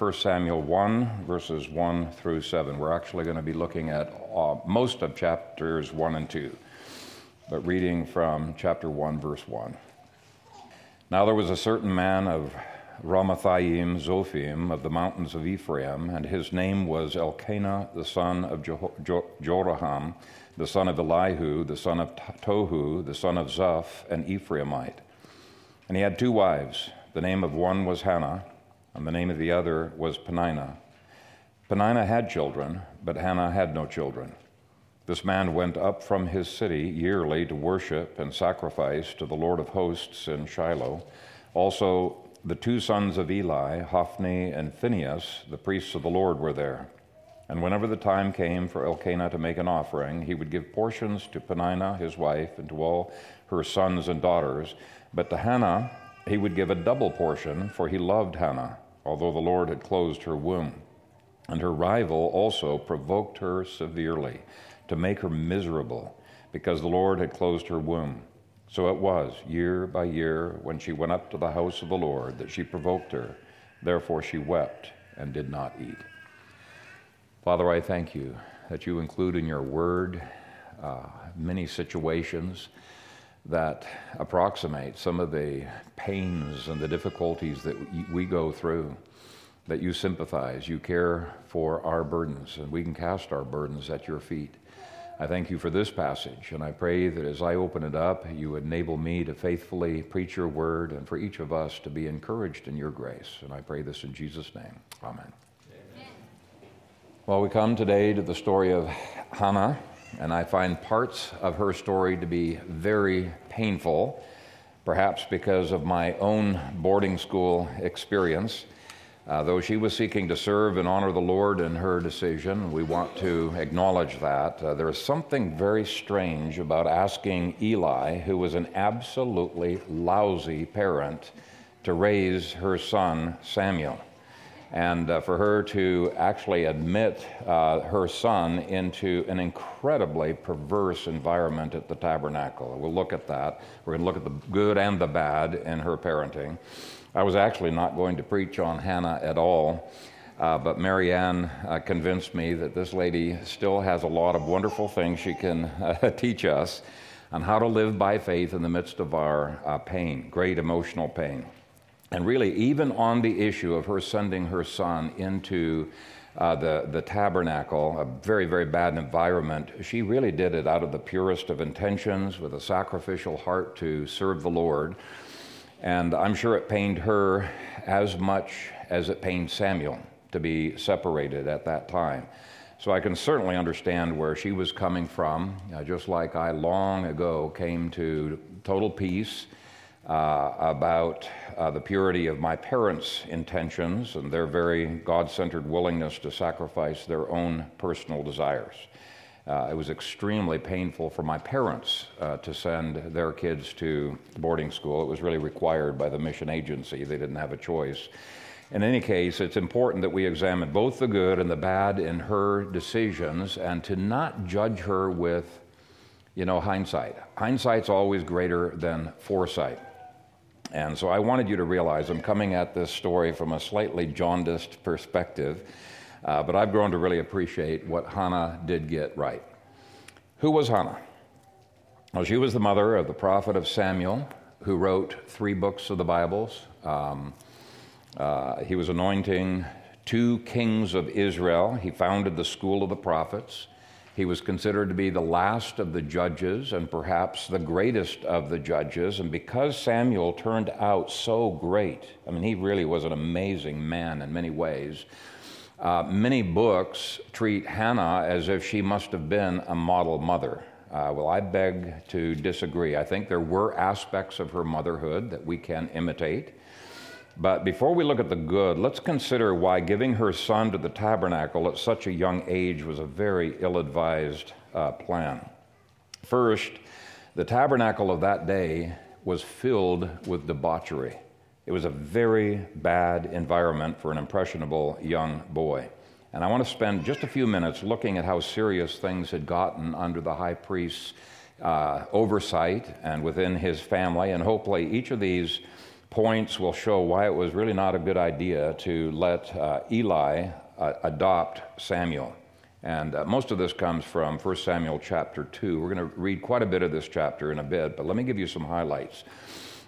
1 Samuel 1, verses 1 through 7. We're actually going to be looking at most of chapters 1 and 2, but reading from chapter 1, verse 1. Now there was a certain man of Ramathayim, Zophim, of the mountains of Ephraim, and his name was Elkanah, the son of Joraham, the son of Elihu, the son of Tohu, the son of Zoph, an Ephraimite. And he had two wives. The name of one was Hannah, and the name of the other was Peninnah. Peninnah had children, but Hannah had no children. This man went up from his city yearly to worship and sacrifice to the Lord of hosts in Shiloh. Also, the two sons of Eli, Hophni and Phinehas, the priests of the Lord, were there. And whenever the time came for Elkanah to make an offering, he would give portions to Peninnah, his wife, and to all her sons and daughters. But to Hannah he would give a double portion, for he loved Hannah, although the Lord had closed her womb. And her rival also provoked her severely to make her miserable, because the Lord had closed her womb. So it was, year by year, when she went up to the house of the Lord, that she provoked her. Therefore she wept and did not eat. Father, I thank you that you include in your word many situations that approximate some of the pains and the difficulties that we go through, that you sympathize, you care for our burdens, and we can cast our burdens at your feet. I thank you for this passage, and I pray that as I open it up, you enable me to faithfully preach your word, and for each of us to be encouraged in your grace. And I pray this in Jesus' name. Amen. Amen. Well, we come today to the story of Hannah, and I find parts of her story to be very painful, perhaps because of my own boarding school experience. Though she was seeking to serve and honor the Lord in her decision, we want to acknowledge that. There is something very strange about asking Eli, who was an absolutely lousy parent, to raise her son Samuel. And for her to actually admit her son into an incredibly perverse environment at the tabernacle. We'll look at that. We're going to look at the good and the bad in her parenting. I was actually not going to preach on Hannah at all, but Marianne convinced me that this lady still has a lot of wonderful things she can teach us on how to live by faith in the midst of our pain, great emotional pain. And really, even on the issue of her sending her son into the tabernacle, a very, very bad environment, she really did it out of the purest of intentions, with a sacrificial heart to serve the Lord. And I'm sure it pained her as much as it pained Samuel to be separated at that time. So I can certainly understand where she was coming from, just like I long ago came to total peace about the purity of my parents' intentions and their very God-centered willingness to sacrifice their own personal desires. It was extremely painful for my parents to send their kids to boarding school. It was really required by the mission agency. They didn't have a choice. In any case, it's important that we examine both the good and the bad in her decisions, and to not judge her with, hindsight. Hindsight's always greater than foresight. And so I wanted you to realize I'm coming at this story from a slightly jaundiced perspective. But I've grown to really appreciate what Hannah did get right. Who was Hannah? Well, she was the mother of the prophet of Samuel, who wrote 3 books of the Bibles. He was anointing 2 kings of Israel. He founded the school of the prophets. He was considered to be the last of the judges, and perhaps the greatest of the judges. And because Samuel turned out so great, he really was an amazing man in many ways. Many books treat Hannah as if she must have been a model mother. Well, I beg to disagree. I think there were aspects of her motherhood that we can imitate. But before we look at the good, let's consider why giving her son to the tabernacle at such a young age was a very ill-advised plan. First, the tabernacle of that day was filled with debauchery. It was a very bad environment for an impressionable young boy. And I want to spend just a few minutes looking at how serious things had gotten under the high priest's oversight and within his family. And hopefully each of these points will show why it was really not a good idea to let Eli adopt Samuel. And most of this comes from 1 Samuel chapter 2. We're going to read quite a bit of this chapter in a bit, but let me give you some highlights.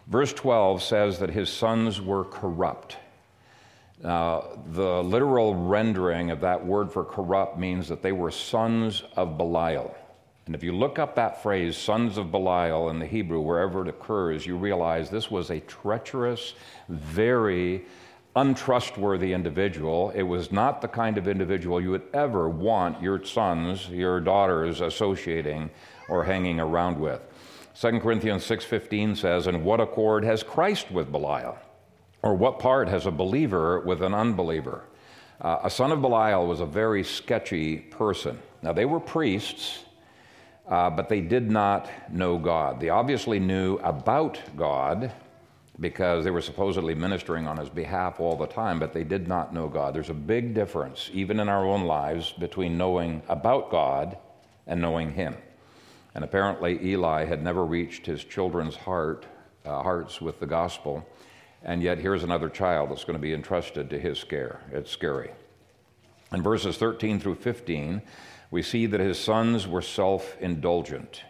Verse 12 says that his sons were corrupt. Now, the literal rendering of that word for corrupt means that they were sons of Belial. And if you look up that phrase, sons of Belial, in the Hebrew, wherever it occurs, you realize this was a treacherous, very untrustworthy individual. It was not the kind of individual you would ever want your sons, your daughters associating or hanging around with. 2 Corinthians 6:15 says, "And what accord has Christ with Belial? Or what part has a believer with an unbeliever?" A son of Belial was a very sketchy person. Now, they were priests, but they did not know God. They obviously knew about God, because they were supposedly ministering on his behalf all the time, but they did not know God. There's a big difference, even in our own lives, between knowing about God and knowing him. And apparently Eli had never reached his children's hearts with the gospel, and yet here's another child that's going to be entrusted to his care. It's scary. In verses 13 through 15, we see that his sons were self-indulgent,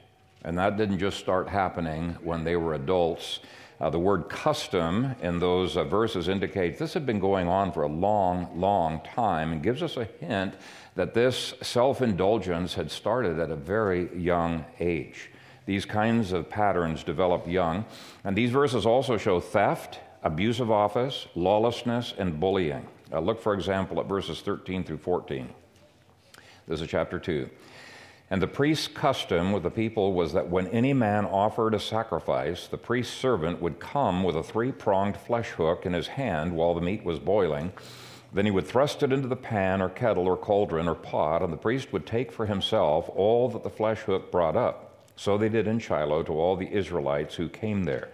and that didn't just start happening when they were adults. The word custom in those verses indicates this had been going on for a long, long time, and gives us a hint that this self-indulgence had started at a very young age. These kinds of patterns develop young, and these verses also show theft, abuse of office, lawlessness, and bullying. Look, for example, at verses 13 through 14. This is chapter 2. "And the priest's custom with the people was that when any man offered a sacrifice, the priest's servant would come with a 3-pronged flesh hook in his hand while the meat was boiling. Then he would thrust it into the pan or kettle or cauldron or pot, and the priest would take for himself all that the flesh hook brought up. So they did in Shiloh to all the Israelites who came there."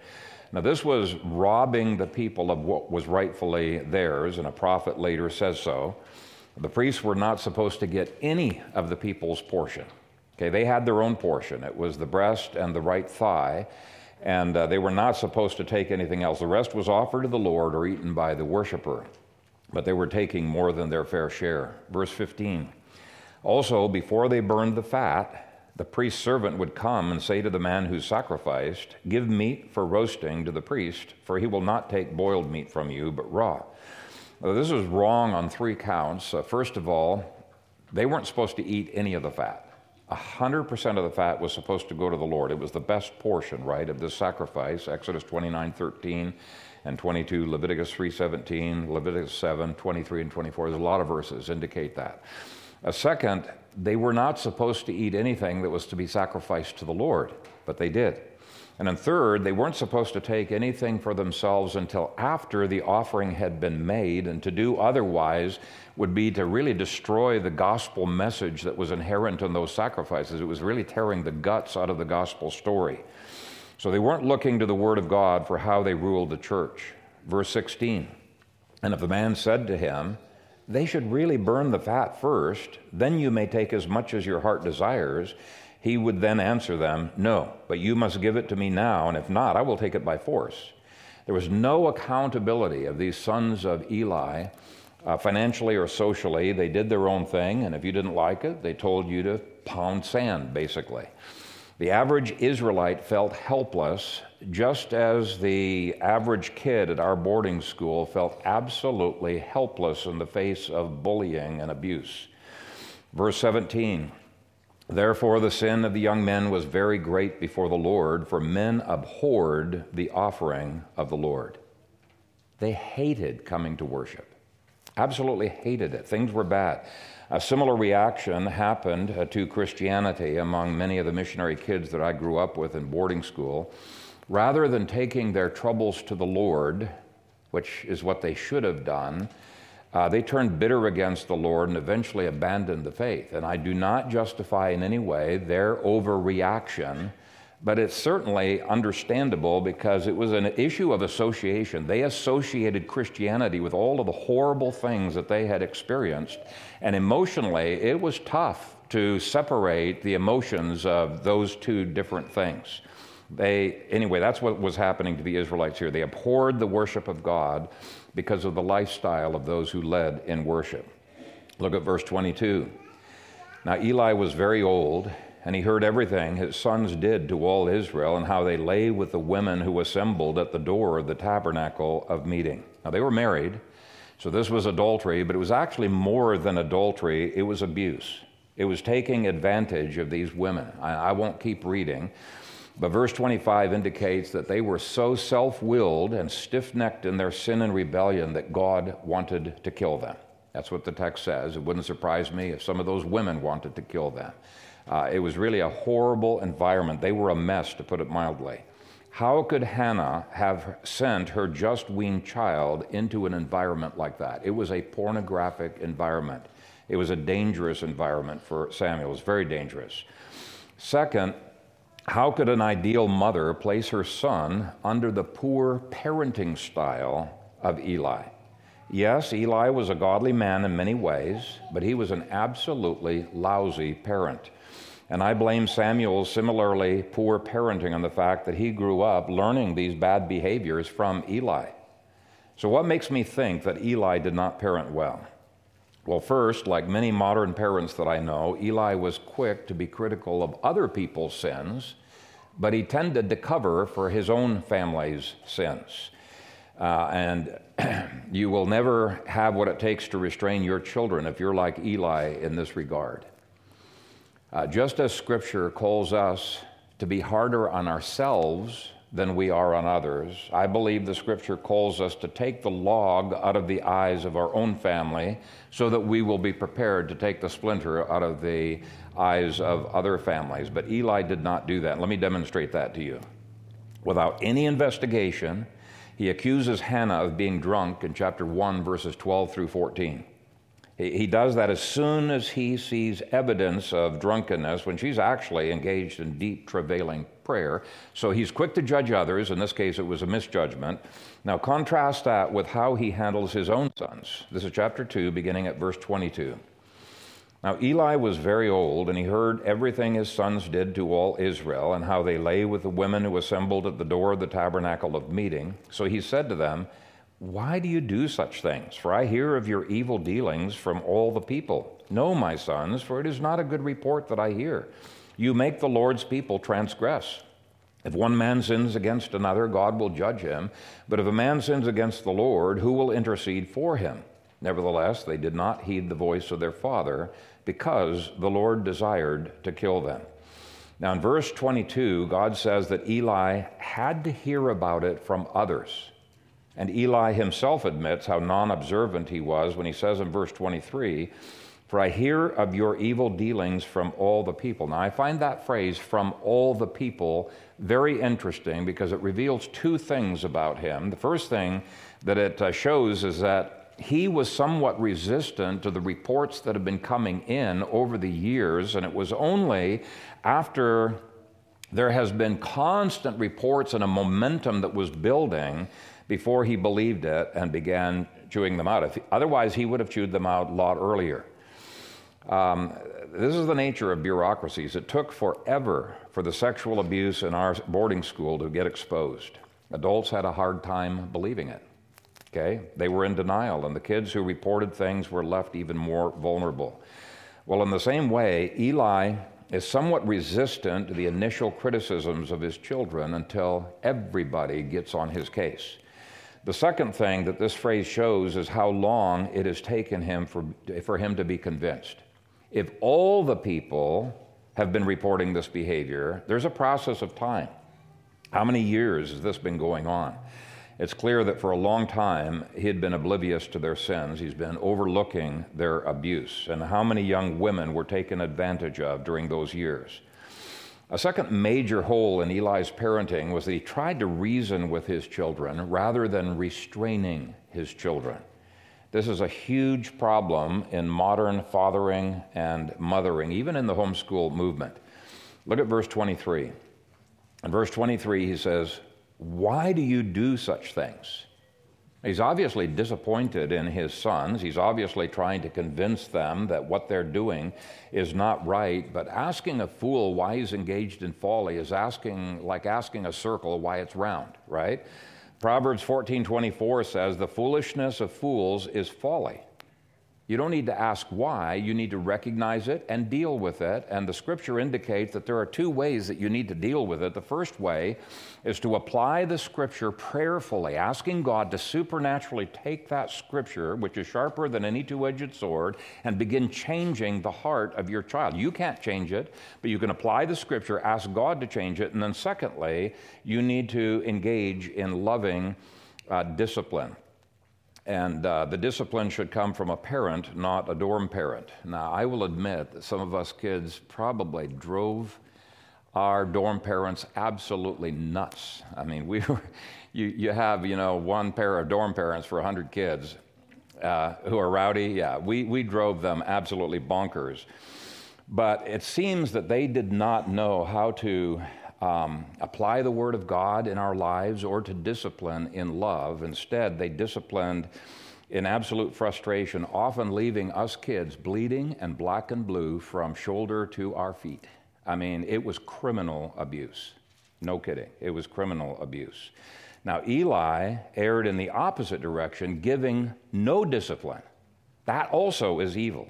Now, this was robbing the people of what was rightfully theirs, and a prophet later says so. The priests were not supposed to get any of the people's portion. Okay, they had their own portion. It was the breast and the right thigh, and they were not supposed to take anything else. The rest was offered to the Lord or eaten by the worshiper, but they were taking more than their fair share. Verse 15, "Also, before they burned the fat, the priest's servant would come and say to the man who sacrificed, 'Give meat for roasting to the priest, for he will not take boiled meat from you, but raw.'" Now, this is wrong on 3 counts. First of all, they weren't supposed to eat any of the fat. 100% of the fat was supposed to go to the Lord. It was the best portion, right, of this sacrifice. Exodus 29:13 and 22, Leviticus 3:17, Leviticus 7:23 and 24. There's a lot of verses indicate that. Second, they were not supposed to eat anything that was to be sacrificed to the Lord, but they did. And then third, they weren't supposed to take anything for themselves until after the offering had been made, and to do otherwise would be to really destroy the gospel message that was inherent in those sacrifices. It was really tearing the guts out of the gospel story. So they weren't looking to the word of God for how they ruled the church. Verse 16, "And if the man said to him, 'They should really burn the fat first, then you may take as much as your heart desires,' he would then answer them, 'No, but you must give it to me now, and if not, I will take it by force.'" There was no accountability of these sons of Eli, financially or socially. They did their own thing, and if you didn't like it, they told you to pound sand, basically. The average Israelite felt helpless, just as the average kid at our boarding school felt absolutely helpless in the face of bullying and abuse. Verse 17, "Therefore the sin of the young men was very great before the Lord, for men abhorred the offering of the Lord." They hated coming to worship, absolutely hated it. Things were bad. A similar reaction happened to Christianity among many of the missionary kids that I grew up with in boarding school. Rather than taking their troubles to the Lord, which is what they should have done, they turned bitter against the Lord and eventually abandoned the faith. And I do not justify in any way their overreaction, but it's certainly understandable because it was an issue of association. They associated Christianity with all of the horrible things that they had experienced, and emotionally it was tough to separate the emotions of those two different things. Anyway, that's what was happening to the Israelites here. They abhorred the worship of God because of the lifestyle of those who led in worship. Look at verse 22. Now Eli was very old, and he heard everything his sons did to all Israel and how they lay with the women who assembled at the door of the tabernacle of meeting. Now they were married, so this was adultery, but it was actually more than adultery. It was abuse. It was taking advantage of these women. I won't keep reading, but verse 25 indicates that they were so self-willed and stiff-necked in their sin and rebellion that God wanted to kill them. That's what the text says. It wouldn't surprise me if some of those women wanted to kill them. It was really a horrible environment. They were a mess, to put it mildly. How could Hannah have sent her just-weaned child into an environment like that? It was a pornographic environment. It was a dangerous environment for Samuel. It was very dangerous. Second, how could an ideal mother place her son under the poor parenting style of Eli? Yes, Eli was a godly man in many ways, but he was an absolutely lousy parent. And I blame Samuel's similarly poor parenting on the fact that he grew up learning these bad behaviors from Eli. So what makes me think that Eli did not parent well? Well, first, like many modern parents that I know, Eli was quick to be critical of other people's sins, but he tended to cover for his own family's sins. And you will never have what it takes to restrain your children if you're like Eli in this regard. Just as Scripture calls us to be harder on ourselves than we are on others, I believe the Scripture calls us to take the log out of the eyes of our own family so that we will be prepared to take the splinter out of the eyes of other families. But Eli did not do that. Let me demonstrate that to you. Without any investigation, he accuses Hannah of being drunk in chapter 1, verses 12 through 14. He does that as soon as he sees evidence of drunkenness, when she's actually engaged in deep travailing prayer. So he's quick to judge others. In this case, it was a misjudgment. Now contrast that with how he handles his own sons. This is chapter 2, beginning at verse 22. Now Eli was very old, and he heard everything his sons did to all Israel, and how they lay with the women who assembled at the door of the tabernacle of meeting. So he said to them, "Why do you do such things? For I hear of your evil dealings from all the people. No, my sons, for it is not a good report that I hear. You make the Lord's people transgress. If one man sins against another, God will judge him. But if a man sins against the Lord, who will intercede for him? Nevertheless, they did not heed the voice of their father, because the Lord desired to kill them." Now in verse 22, God says that Eli had to hear about it from others. And Eli himself admits how non-observant he was when he says in verse 23, "For I hear of your evil dealings from all the people." Now I find that phrase, "from all the people," very interesting because it reveals two things about him. The first thing that it shows is that he was somewhat resistant to the reports that had been coming in over the years, and it was only after there has been constant reports and a momentum that was building before he believed it and began chewing them out. Otherwise, he would have chewed them out a lot earlier. This is the nature of bureaucracies. It took forever for the sexual abuse in our boarding school to get exposed. Adults had a hard time believing it. Okay? They were in denial, and the kids who reported things were left even more vulnerable. Well, in the same way, Eli is somewhat resistant to the initial criticisms of his children until everybody gets on his case. The second thing that this phrase shows is how long it has taken him for him to be convinced. If all the people have been reporting this behavior, there's a process of time. How many years has this been going on? It's clear that for a long time he had been oblivious to their sins. He's been overlooking their abuse, and how many young women were taken advantage of during those years. A second major hole in Eli's parenting was that he tried to reason with his children rather than restraining his children. This is a huge problem in modern fathering and mothering, even in the homeschool movement. Look at verse 23. In verse 23, he says, "Why do you do such things?" He's obviously disappointed in his sons. He's obviously trying to convince them that what they're doing is not right, but asking a fool why he's engaged in folly is asking a circle why it's round, right? Proverbs 14:24 says, "The foolishness of fools is folly." You don't need to ask why, you need to recognize it and deal with it. And the scripture indicates that there are two ways that you need to deal with it. The first way is to apply the scripture prayerfully, asking God to supernaturally take that scripture, which is sharper than any two-edged sword, and begin changing the heart of your child. You can't change it, but you can apply the scripture, ask God to change it. And then secondly, you need to engage in loving discipline. And the discipline should come from a parent, not a dorm parent. Now, I will admit that some of us kids probably drove our dorm parents absolutely nuts. I mean, you have one pair of dorm parents for 100 kids who are rowdy. Yeah, we drove them absolutely bonkers. But it seems that they did not know how to apply the Word of God in our lives or to discipline in love. Instead, they disciplined in absolute frustration, often leaving us kids bleeding and black and blue from shoulder to our feet. I mean, it was criminal abuse. No kidding. It was criminal abuse. Now, Eli erred in the opposite direction, giving no discipline. That also is evil.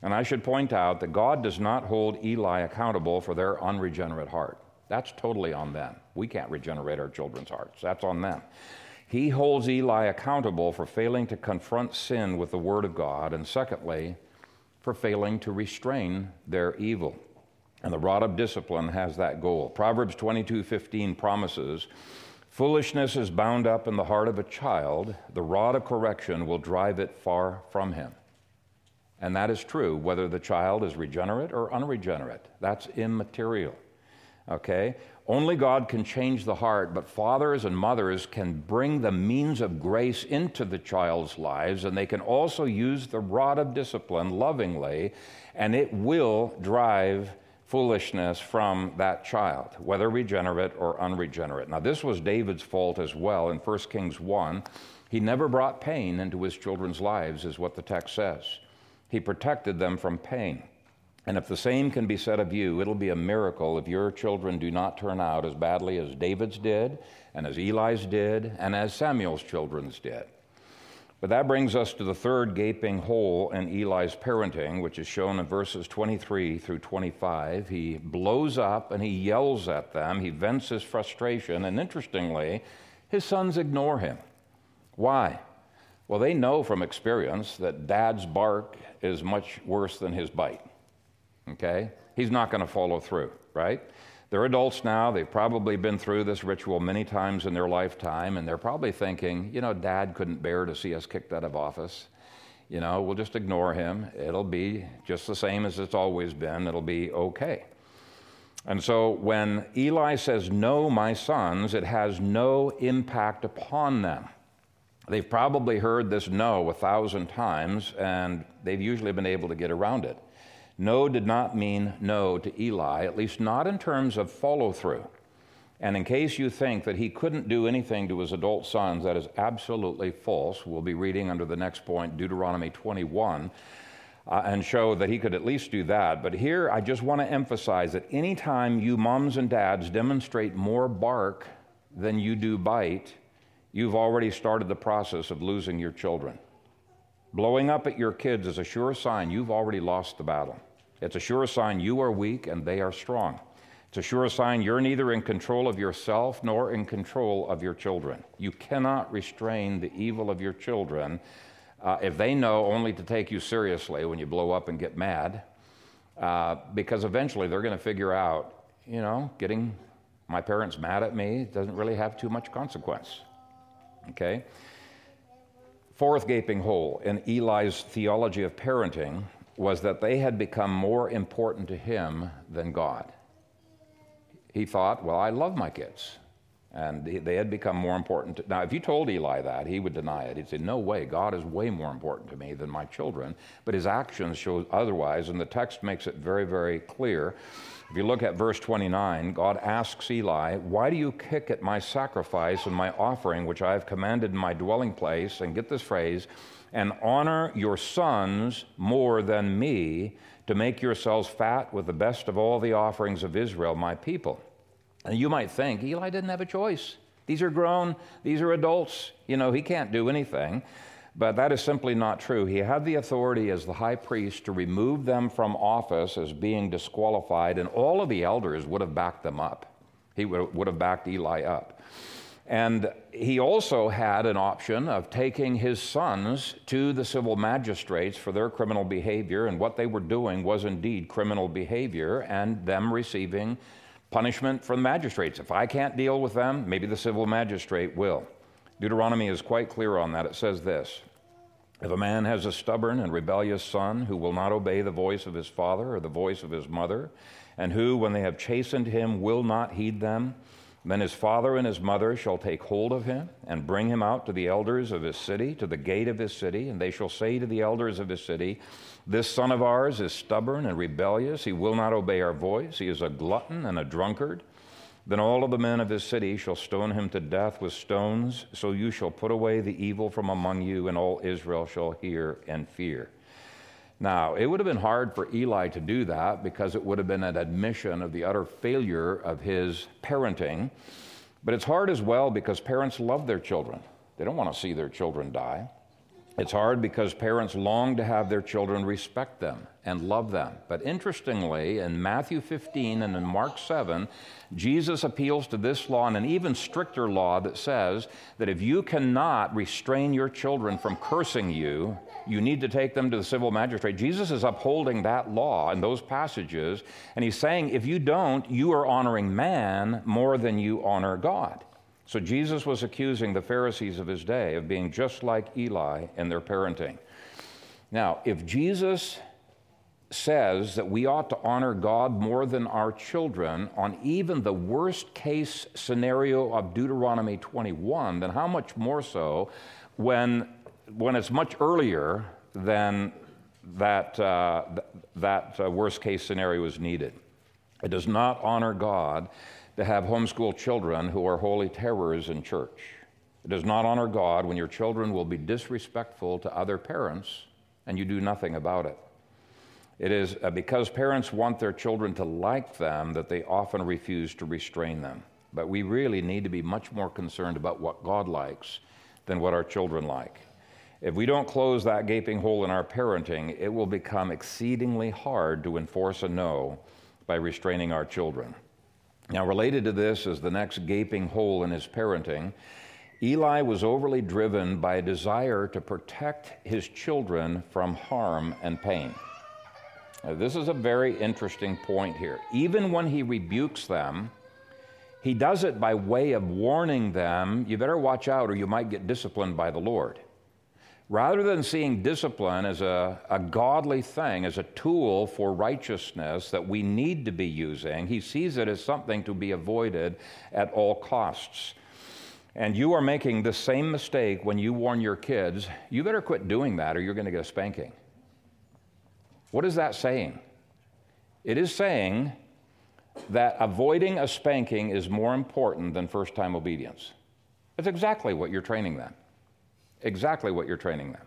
And I should point out that God does not hold Eli accountable for their unregenerate heart. That's totally on them. We can't regenerate our children's hearts. That's on them. He holds Eli accountable for failing to confront sin with the Word of God, and secondly, for failing to restrain their evil. And the rod of discipline has that goal. Proverbs 22:15 promises, "Foolishness is bound up in the heart of a child. The rod of correction will drive it far from him." And that is true, whether the child is regenerate or unregenerate. That's immaterial. Okay? Only God can change the heart, but fathers and mothers can bring the means of grace into the child's lives, and they can also use the rod of discipline lovingly, and it will drive foolishness from that child, whether regenerate or unregenerate. Now, this was David's fault as well in 1 Kings 1. He never brought pain into his children's lives, is what the text says. He protected them from pain. And if the same can be said of you, it'll be a miracle if your children do not turn out as badly as David's did, and as Eli's did, and as Samuel's children's did. But that brings us to the third gaping hole in Eli's parenting, which is shown in verses 23 through 25. He blows up and he yells at them. He vents his frustration, and interestingly, his sons ignore him. Why? Well, they know from experience that dad's bark is much worse than his bite. Okay? He's not going to follow through, right? They're adults now. They've probably been through this ritual many times in their lifetime, and they're probably thinking, Dad couldn't bear to see us kicked out of office. We'll just ignore him. It'll be just the same as it's always been. It'll be okay. And so when Eli says, "No, my sons," it has no impact upon them. They've probably heard this no 1,000 times, and they've usually been able to get around it. No did not mean no to Eli, at least not in terms of follow-through. And in case you think that he couldn't do anything to his adult sons, that is absolutely false. We'll be reading under the next point, Deuteronomy 21, and show that he could at least do that. But here I just want to emphasize that any time you moms and dads demonstrate more bark than you do bite, you've already started the process of losing your children. Blowing up at your kids is a sure sign you've already lost the battle. It's a sure sign you are weak and they are strong. It's a sure sign you're neither in control of yourself nor in control of your children. You cannot restrain the evil of your children if they know only to take you seriously when you blow up and get mad, because eventually they're going to figure out, getting my parents mad at me doesn't really have too much consequence. Okay? Fourth gaping hole in Eli's theology of parenting was that they had become more important to him than God. He thought, I love my kids. And they had become more important. Now, if you told Eli that, he would deny it. He'd say, no way, God is way more important to me than my children. But his actions show otherwise, and the text makes it very, very clear. If you look at verse 29, God asks Eli, why do you kick at my sacrifice and my offering, which I have commanded in my dwelling place, and get this phrase, and honor your sons more than me, to make yourselves fat with the best of all the offerings of Israel, my people. And you might think, Eli didn't have a choice. These are grown, these are adults. You know, he can't do anything. But that is simply not true. He had the authority as the high priest to remove them from office as being disqualified, and all of the elders would have backed them up. He would have backed Eli up. And he also had an option of taking his sons to the civil magistrates for their criminal behavior, and what they were doing was indeed criminal behavior, and them receiving punishment from magistrates. If I can't deal with them, maybe the civil magistrate will. Deuteronomy is quite clear on that. It says this, if a man has a stubborn and rebellious son who will not obey the voice of his father or the voice of his mother, and who, when they have chastened him, will not heed them, then his father and his mother shall take hold of him and bring him out to the elders of his city, to the gate of his city, and they shall say to the elders of his city, this son of ours is stubborn and rebellious. He will not obey our voice. He is a glutton and a drunkard. Then all of the men of his city shall stone him to death with stones. So you shall put away the evil from among you, and all Israel shall hear and fear. Now, it would have been hard for Eli to do that because it would have been an admission of the utter failure of his parenting. But it's hard as well because parents love their children. They don't want to see their children die. It's hard because parents long to have their children respect them and love them. But interestingly, in Matthew 15 and in Mark 7, Jesus appeals to this law and an even stricter law that says that if you cannot restrain your children from cursing you, you need to take them to the civil magistrate. Jesus is upholding that law in those passages, and he's saying if you don't, you are honoring man more than you honor God. So Jesus was accusing the Pharisees of his day of being just like Eli in their parenting. Now, if Jesus says that we ought to honor God more than our children on even the worst case scenario of Deuteronomy 21, then how much more so when it's much earlier than that worst case scenario is needed? It does not honor God to have homeschooled children who are holy terrors in church. It does not honor God when your children will be disrespectful to other parents and you do nothing about it. It is because parents want their children to like them that they often refuse to restrain them. But we really need to be much more concerned about what God likes than what our children like. If we don't close that gaping hole in our parenting, it will become exceedingly hard to enforce a no by restraining our children. Now, related to this is the next gaping hole in his parenting. Eli was overly driven by a desire to protect his children from harm and pain. Now, this is a very interesting point here. Even when he rebukes them, he does it by way of warning them, you better watch out or you might get disciplined by the Lord. Rather than seeing discipline as a godly thing, as a tool for righteousness that we need to be using, he sees it as something to be avoided at all costs. And you are making the same mistake when you warn your kids, you better quit doing that or you're going to get a spanking. What is that saying? It is saying that avoiding a spanking is more important than first-time obedience. That's exactly what you're training them. Exactly what you're training them.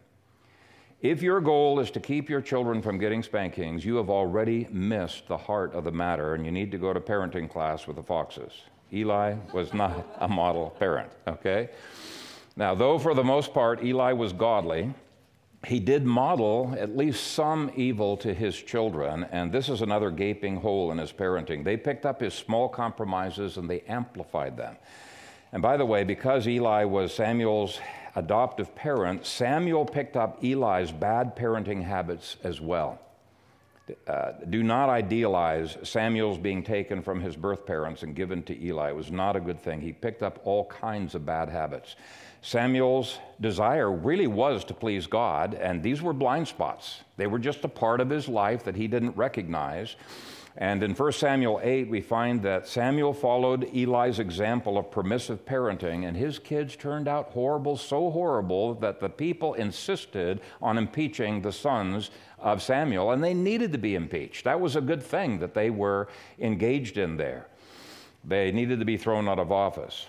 If your goal is to keep your children from getting spankings, you have already missed the heart of the matter, and you need to go to parenting class with the foxes. Eli was not a model parent, okay? Now, though for the most part Eli was godly, he did model at least some evil to his children, and this is another gaping hole in his parenting. They picked up his small compromises and they amplified them. And by the way, because Eli was Samuel's adoptive parent, Samuel picked up Eli's bad parenting habits as well. Do not idealize Samuel's being taken from his birth parents and given to Eli. It was not a good thing. He picked up all kinds of bad habits. Samuel's desire really was to please God, and these were blind spots. They were just a part of his life that he didn't recognize. And in 1 Samuel 8, we find that Samuel followed Eli's example of permissive parenting, and his kids turned out horrible, so horrible that the people insisted on impeaching the sons of Samuel, and they needed to be impeached. That was a good thing that they were engaged in there. They needed to be thrown out of office.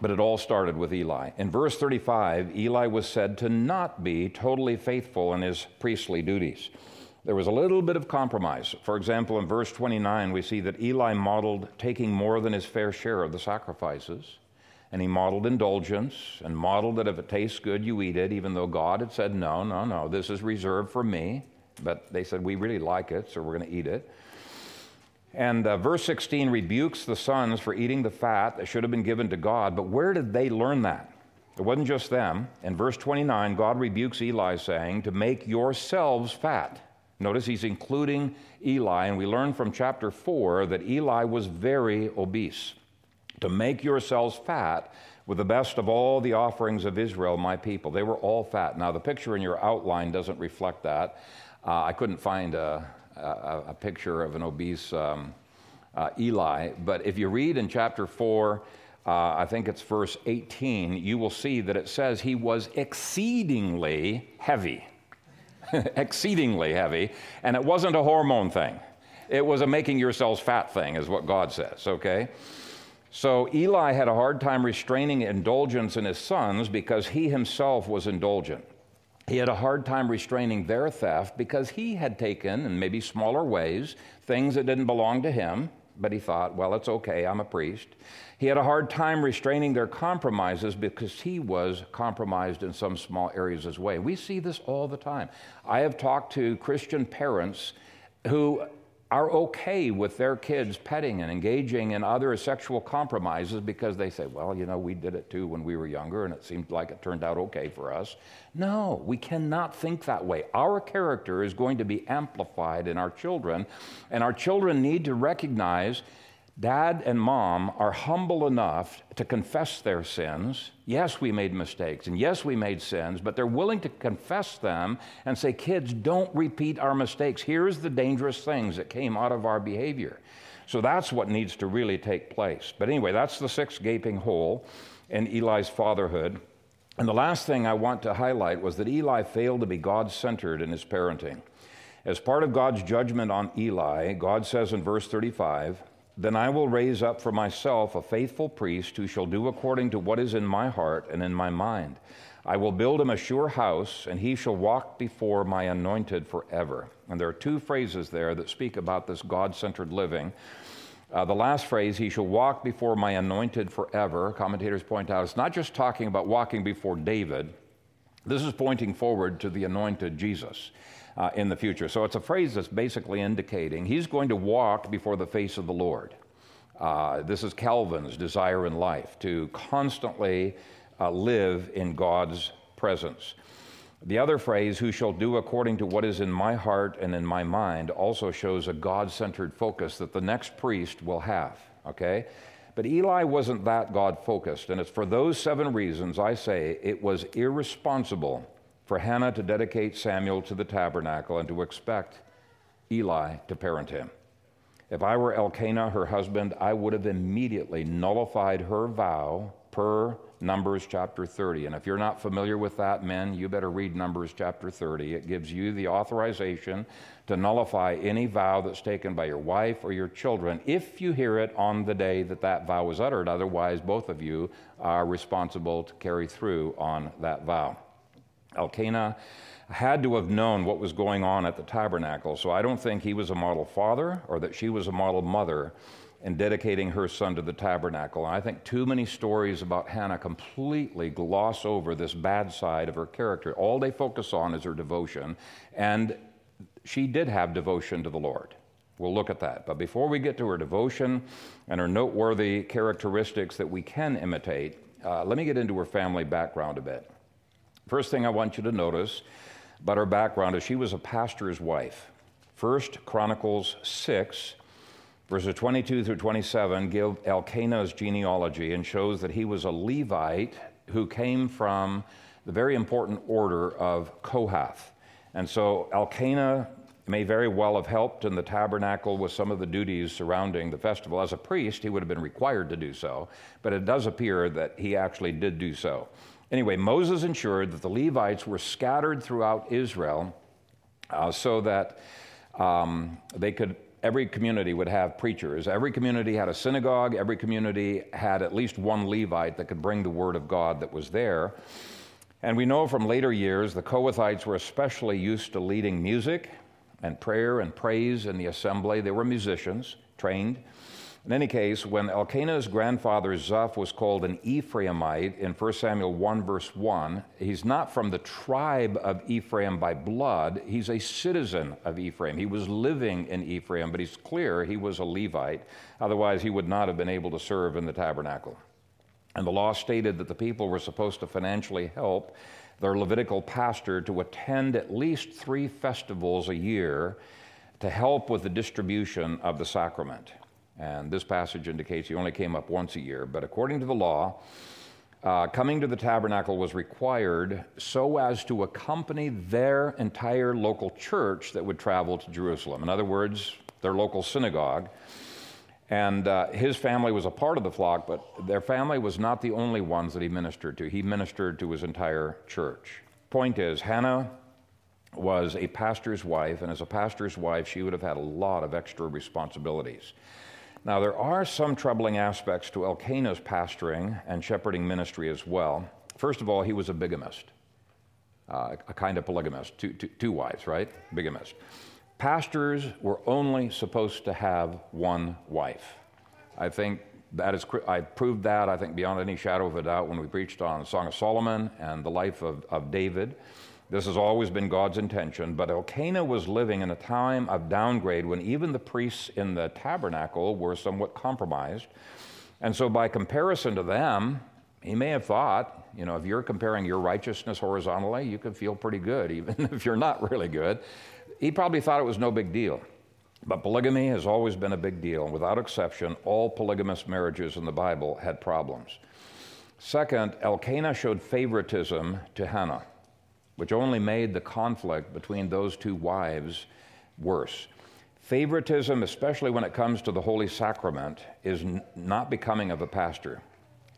But it all started with Eli. In verse 35, Eli was said to not be totally faithful in his priestly duties. There was a little bit of compromise. For example, in verse 29, we see that Eli modeled taking more than his fair share of the sacrifices, and he modeled indulgence, and modeled that if it tastes good, you eat it, even though God had said, no, this is reserved for me. But they said, we really like it, so we're going to eat it. And verse 16 rebukes the sons for eating the fat that should have been given to God. But where did they learn that? It wasn't just them. In verse 29, God rebukes Eli, saying, to make yourselves fat. Notice he's including Eli, and we learn from chapter 4 that Eli was very obese. To make yourselves fat with the best of all the offerings of Israel, my people. They were all fat. Now, the picture in your outline doesn't reflect that. I couldn't find a picture of an obese Eli, but if you read in chapter 4, I think it's verse 18, you will see that it says he was exceedingly heavy. Exceedingly heavy, and it wasn't a hormone thing. It was a making yourselves fat thing, is what God says, okay? So Eli had a hard time restraining indulgence in his sons because he himself was indulgent. He had a hard time restraining their theft because he had taken, in maybe smaller ways, things that didn't belong to him, but he thought, well, it's okay, I'm a priest. He had a hard time restraining their compromises because he was compromised in some small areas as well. We see this all the time. I have talked to Christian parents who are okay with their kids petting and engaging in other sexual compromises because they say, well, you know, we did it too when we were younger and it seemed like it turned out okay for us. No, we cannot think that way. Our character is going to be amplified in our children, and our children need to recognize Dad and Mom are humble enough to confess their sins. Yes, we made mistakes, and yes, we made sins, but they're willing to confess them and say, kids, don't repeat our mistakes. Here's the dangerous things that came out of our behavior. So that's what needs to really take place. But anyway, that's the sixth gaping hole in Eli's fatherhood. And the last thing I want to highlight was that Eli failed to be God-centered in his parenting. As part of God's judgment on Eli, God says in verse 35, then I will raise up for myself a faithful priest who shall do according to what is in my heart and in my mind. I will build him a sure house, and he shall walk before my anointed forever. And there are two phrases there that speak about this God-centered living. The last phrase, he shall walk before my anointed forever. Commentators point out it's not just talking about walking before David. This is pointing forward to the anointed Jesus. In the future. So it's a phrase that's basically indicating he's going to walk before the face of the Lord. This is Calvin's desire in life, to constantly live in God's presence. The other phrase, who shall do according to what is in my heart and in my mind, also shows a God-centered focus that the next priest will have, okay? But Eli wasn't that God-focused, and it's for those seven reasons I say it was irresponsible for Hannah to dedicate Samuel to the tabernacle and to expect Eli to parent him. If I were Elkanah, her husband, I would have immediately nullified her vow per Numbers chapter 30. And if you're not familiar with that, men, you better read Numbers chapter 30. It gives you the authorization to nullify any vow that's taken by your wife or your children if you hear it on the day that that vow was uttered. Otherwise, both of you are responsible to carry through on that vow. Elkanah had to have known what was going on at the tabernacle, so I don't think he was a model father or that she was a model mother in dedicating her son to the tabernacle. And I think too many stories about Hannah completely gloss over this bad side of her character. All they focus on is her devotion, and she did have devotion to the Lord. We'll look at that. But before we get to her devotion and her noteworthy characteristics that we can imitate, let me get into her family background a bit. First thing I want you to notice about her background is she was a pastor's wife. 1 Chronicles 6, verses 22 through 27, give Elkanah's genealogy and shows that he was a Levite who came from the very important order of Kohath. And so Elkanah may very well have helped in the tabernacle with some of the duties surrounding the festival. As a priest, he would have been required to do so, but it does appear that he actually did do so. Anyway, Moses ensured that the Levites were scattered throughout Israel so that every community would have preachers. Every community had a synagogue. Every community had at least one Levite that could bring the word of God that was there. And we know from later years, the Kohathites were especially used to leading music and prayer and praise in the assembly. They were musicians, trained. In any case, when Elkanah's grandfather Zoph was called an Ephraimite in 1 Samuel 1, verse 1, he's not from the tribe of Ephraim by blood. He's a citizen of Ephraim. He was living in Ephraim, but it's clear he was a Levite. Otherwise, he would not have been able to serve in the tabernacle. And the law stated that the people were supposed to financially help their Levitical pastor to attend at least 3 festivals a year to help with the distribution of the sacrament. And this passage indicates he only came up once a year. But according to the law, coming to the tabernacle was required so as to accompany their entire local church that would travel to Jerusalem. In other words, their local synagogue. And his family was a part of the flock, but their family was not the only ones that he ministered to. He ministered to his entire church. Point is, Hannah was a pastor's wife, and as a pastor's wife, she would have had a lot of extra responsibilities. Now, there are some troubling aspects to Elkanah's pastoring and shepherding ministry as well. First of all, he was a bigamist, a kind of polygamist, two wives, right? Bigamist. Pastors were only supposed to have one wife. I think that is, I proved that, I think, beyond any shadow of a doubt when we preached on the Song of Solomon and the life of David. This has always been God's intention, but Elkanah was living in a time of downgrade when even the priests in the tabernacle were somewhat compromised. And so by comparison to them, he may have thought, you know, if you're comparing your righteousness horizontally, you can feel pretty good, even if you're not really good. He probably thought it was no big deal. But polygamy has always been a big deal. And without exception, all polygamous marriages in the Bible had problems. Second, Elkanah showed favoritism to Hannah, which only made the conflict between those two wives worse. Favoritism, especially when it comes to the Holy Sacrament, is not becoming of a pastor.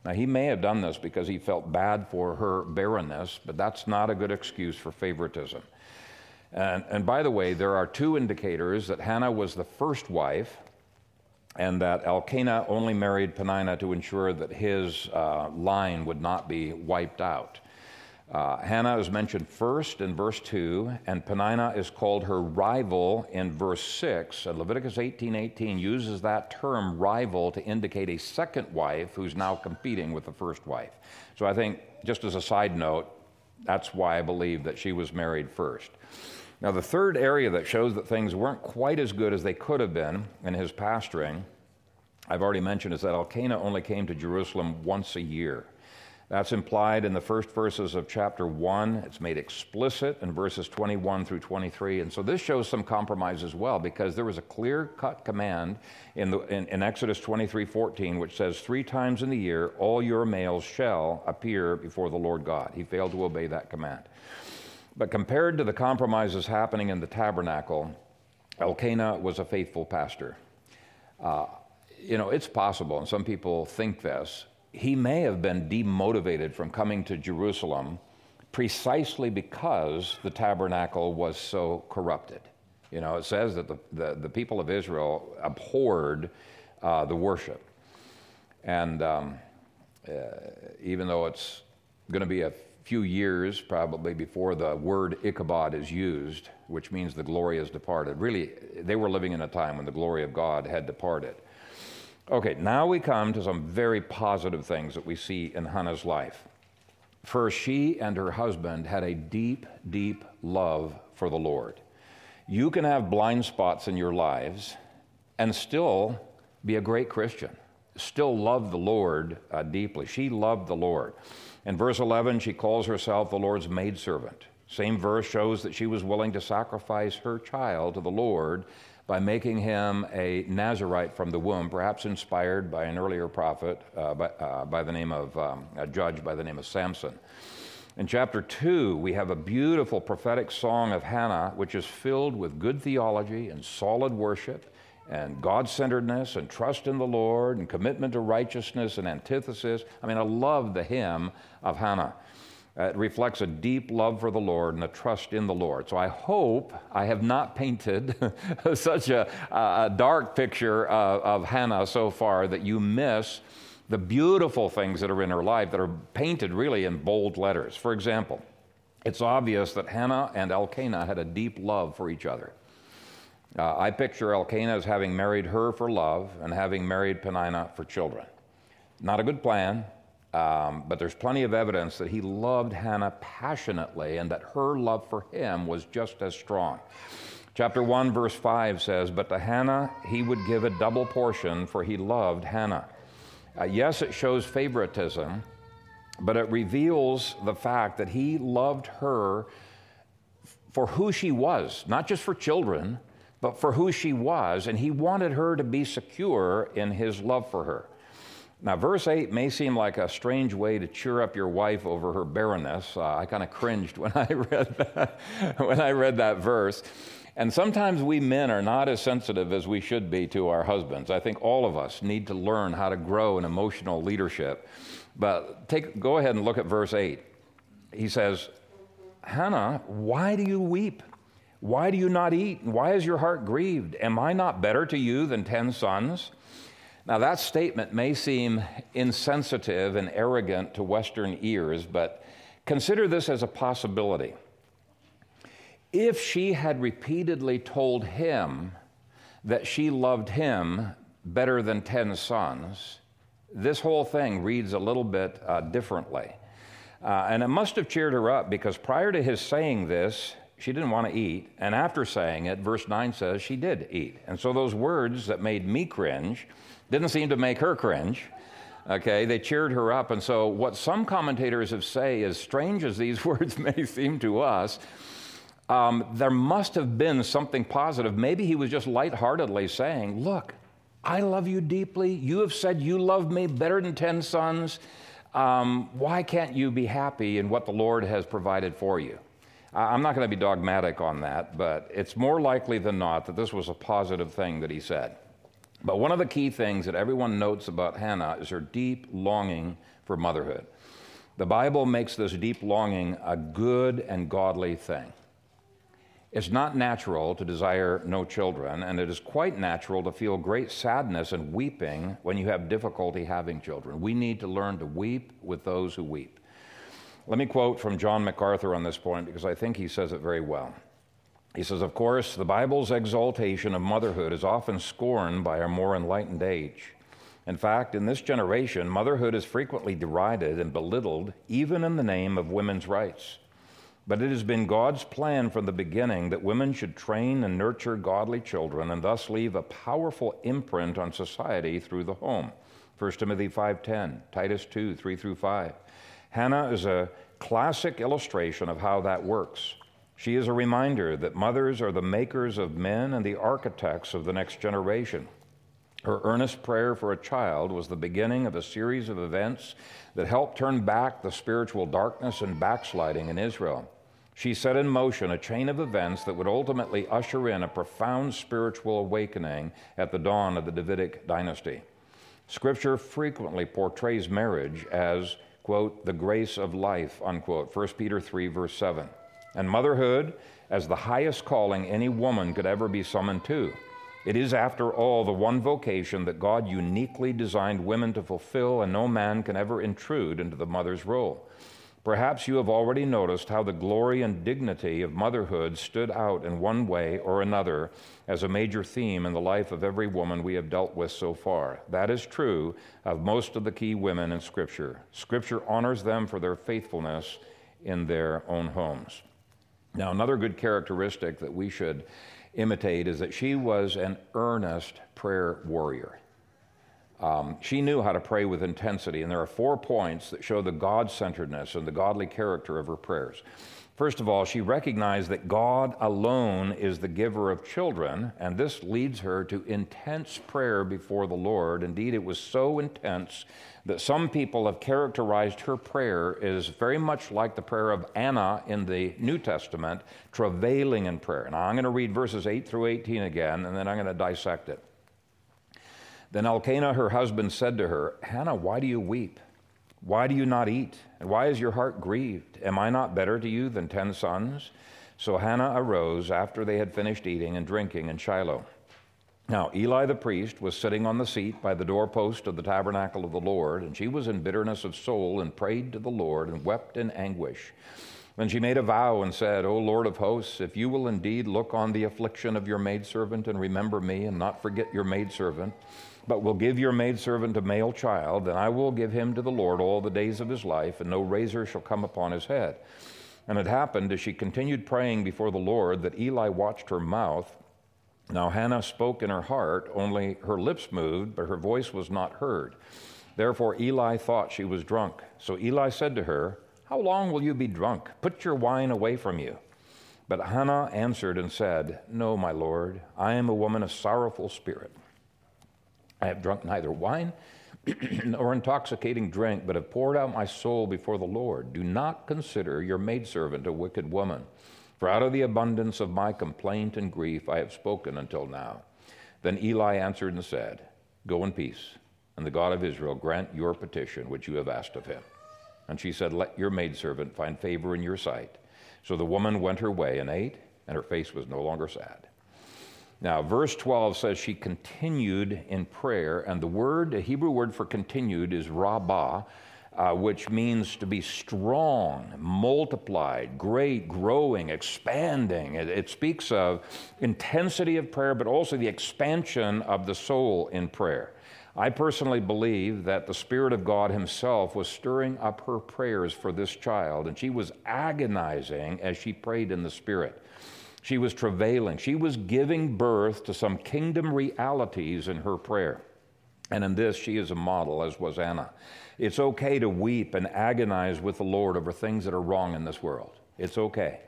Now, he may have done this because he felt bad for her barrenness, but that's not a good excuse for favoritism. And by the way, there are 2 indicators that Hannah was the first wife and that Elkanah only married Peninnah to ensure that his line would not be wiped out. Hannah is mentioned first in verse 2, and Peninnah is called her rival in verse 6. And Leviticus 18:18 uses that term rival to indicate a second wife who's now competing with the first wife. So I think, just as a side note, that's why I believe that she was married first. Now, the third area that shows that things weren't quite as good as they could have been in his pastoring, I've already mentioned, is that Elkanah only came to Jerusalem once a year. That's implied in the first verses of chapter 1. It's made explicit in verses 21 through 23. And so this shows some compromise as well, because there was a clear-cut command in Exodus 23:14, which says, 3 times in the year all your males shall appear before the Lord God. He failed to obey that command. But compared to the compromises happening in the tabernacle, Elkanah was a faithful pastor. You know, it's possible, and some people think this, he may have been demotivated from coming to Jerusalem precisely because the tabernacle was so corrupted. You know, it says that the people of Israel abhorred the worship. And even though it's going to be a few years probably before the word Ichabod is used, which means the glory has departed, really, they were living in a time when the glory of God had departed. Okay, now we come to some very positive things that we see in Hannah's life. First, she and her husband had a deep, deep love for the Lord. You can have blind spots in your lives and still be a great Christian, still love the Lord deeply. She loved the Lord. In verse 11, she calls herself the Lord's maidservant. Same verse shows that she was willing to sacrifice her child to the Lord by making him a Nazirite from the womb, perhaps inspired by an earlier prophet by the name of a judge by the name of Samson. In chapter 2, we have a beautiful prophetic song of Hannah, which is filled with good theology and solid worship and God-centeredness and trust in the Lord and commitment to righteousness and antithesis. I mean, I love the hymn of Hannah. It reflects a deep love for the Lord and a trust in the Lord. So I hope I have not painted such a dark picture of Hannah so far that you miss the beautiful things that are in her life that are painted really in bold letters. For example, it's obvious that Hannah and Elkanah had a deep love for each other. I picture Elkanah as having married her for love and having married Peninnah for children. Not a good plan, but there's plenty of evidence that he loved Hannah passionately and that her love for him was just as strong. Chapter 1, verse 5 says, "But to Hannah he would give a double portion, for he loved Hannah." Yes, it shows favoritism, but it reveals the fact that he loved her for who she was, not just for children, but for who she was, and he wanted her to be secure in his love for her. Now, verse 8 may seem like a strange way to cheer up your wife over her barrenness. I kind of cringed when I read that, verse. And sometimes we men are not as sensitive as we should be to our husbands. I think all of us need to learn how to grow in emotional leadership. But go ahead and look at verse 8. He says, "Hannah, why do you weep? Why do you not eat? Why is your heart grieved? Am I not better to you than 10 sons? Now, that statement may seem insensitive and arrogant to Western ears, but consider this as a possibility. If she had repeatedly told him that she loved him better than 10 sons, this whole thing reads a little bit differently. And it must have cheered her up, because prior to his saying this, she didn't want to eat. And after saying it, verse 9 says she did eat. And so those words that made me cringe didn't seem to make her cringe. Okay, they cheered her up. And so what some commentators have said, as strange as these words may seem to us, there must have been something positive. Maybe he was just lightheartedly saying, "Look, I love you deeply. You have said you love me better than 10 sons. Why can't you be happy in what the Lord has provided for you?" I'm not going to be dogmatic on that, but it's more likely than not that this was a positive thing that he said. But one of the key things that everyone notes about Hannah is her deep longing for motherhood. The Bible makes this deep longing a good and godly thing. It's not natural to desire no children, and it is quite natural to feel great sadness and weeping when you have difficulty having children. We need to learn to weep with those who weep. Let me quote from John MacArthur on this point, because I think he says it very well. He says, "Of course, the Bible's exaltation of motherhood is often scorned by our more enlightened age. In fact, in this generation, motherhood is frequently derided and belittled, even in the name of women's rights. But it has been God's plan from the beginning that women should train and nurture godly children and thus leave a powerful imprint on society through the home." 1 Timothy 5:10, Titus 2, 3 through 5. Hannah is a classic illustration of how that works. She is a reminder that mothers are the makers of men and the architects of the next generation. Her earnest prayer for a child was the beginning of a series of events that helped turn back the spiritual darkness and backsliding in Israel. She set in motion a chain of events that would ultimately usher in a profound spiritual awakening at the dawn of the Davidic dynasty. Scripture frequently portrays marriage as, quote, "the grace of life," unquote, 1 Peter 3, verse 7, and motherhood as the highest calling any woman could ever be summoned to. It is, after all, the one vocation that God uniquely designed women to fulfill, and no man can ever intrude into the mother's role. Perhaps you have already noticed how the glory and dignity of motherhood stood out in one way or another as a major theme in the life of every woman we have dealt with so far. That is true of most of the key women in Scripture. Scripture honors them for their faithfulness in their own homes. Now, another good characteristic that we should imitate is that she was an earnest prayer warrior. She knew how to pray with intensity, and there are 4 points that show the God-centeredness and the godly character of her prayers. First of all, she recognized that God alone is the giver of children, and this leads her to intense prayer before the Lord. Indeed, it was so intense that some people have characterized her prayer as very much like the prayer of Anna in the New Testament, travailing in prayer. Now, I'm going to read verses 8 through 18 again, and then I'm going to dissect it. Then Elkanah, her husband, said to her, "Hannah, why do you weep? Why do you not eat? And why is your heart grieved? Am I not better to you than 10 sons? So Hannah arose after they had finished eating and drinking in Shiloh. Now Eli the priest was sitting on the seat by the doorpost of the tabernacle of the Lord, and she was in bitterness of soul and prayed to the Lord and wept in anguish. Then she made a vow and said, O Lord of hosts, if you will indeed look on the affliction of your maidservant and remember me and not forget your maidservant, but will give your maidservant a male child, and I will give him to the Lord all the days of his life, and no razor shall come upon his head. And it happened, as she continued praying before the Lord, that Eli watched her mouth. Now Hannah spoke in her heart, only her lips moved, but her voice was not heard. Therefore Eli thought she was drunk. So Eli said to her, How long will you be drunk? Put your wine away from you. But Hannah answered and said, No, my Lord, I am a woman of sorrowful spirit. I have drunk neither wine nor intoxicating drink, but have poured out my soul before the Lord. Do not consider your maidservant a wicked woman, for out of the abundance of my complaint and grief I have spoken until now. Then Eli answered and said, Go in peace, and the God of Israel grant your petition which you have asked of him. And she said, Let your maidservant find favor in your sight. So the woman went her way and ate, and her face was no longer sad. Now, verse 12 says she continued in prayer, and the word, the Hebrew word for continued is rabbah, which means to be strong, multiplied, great, growing, expanding. It speaks of intensity of prayer, but also the expansion of the soul in prayer. I personally believe that the Spirit of God himself was stirring up her prayers for this child, and she was agonizing as she prayed in the Spirit. She was travailing. She was giving birth to some kingdom realities in her prayer. And in this, she is a model, as was Anna. It's okay to weep and agonize with the Lord over things that are wrong in this world. It's okay.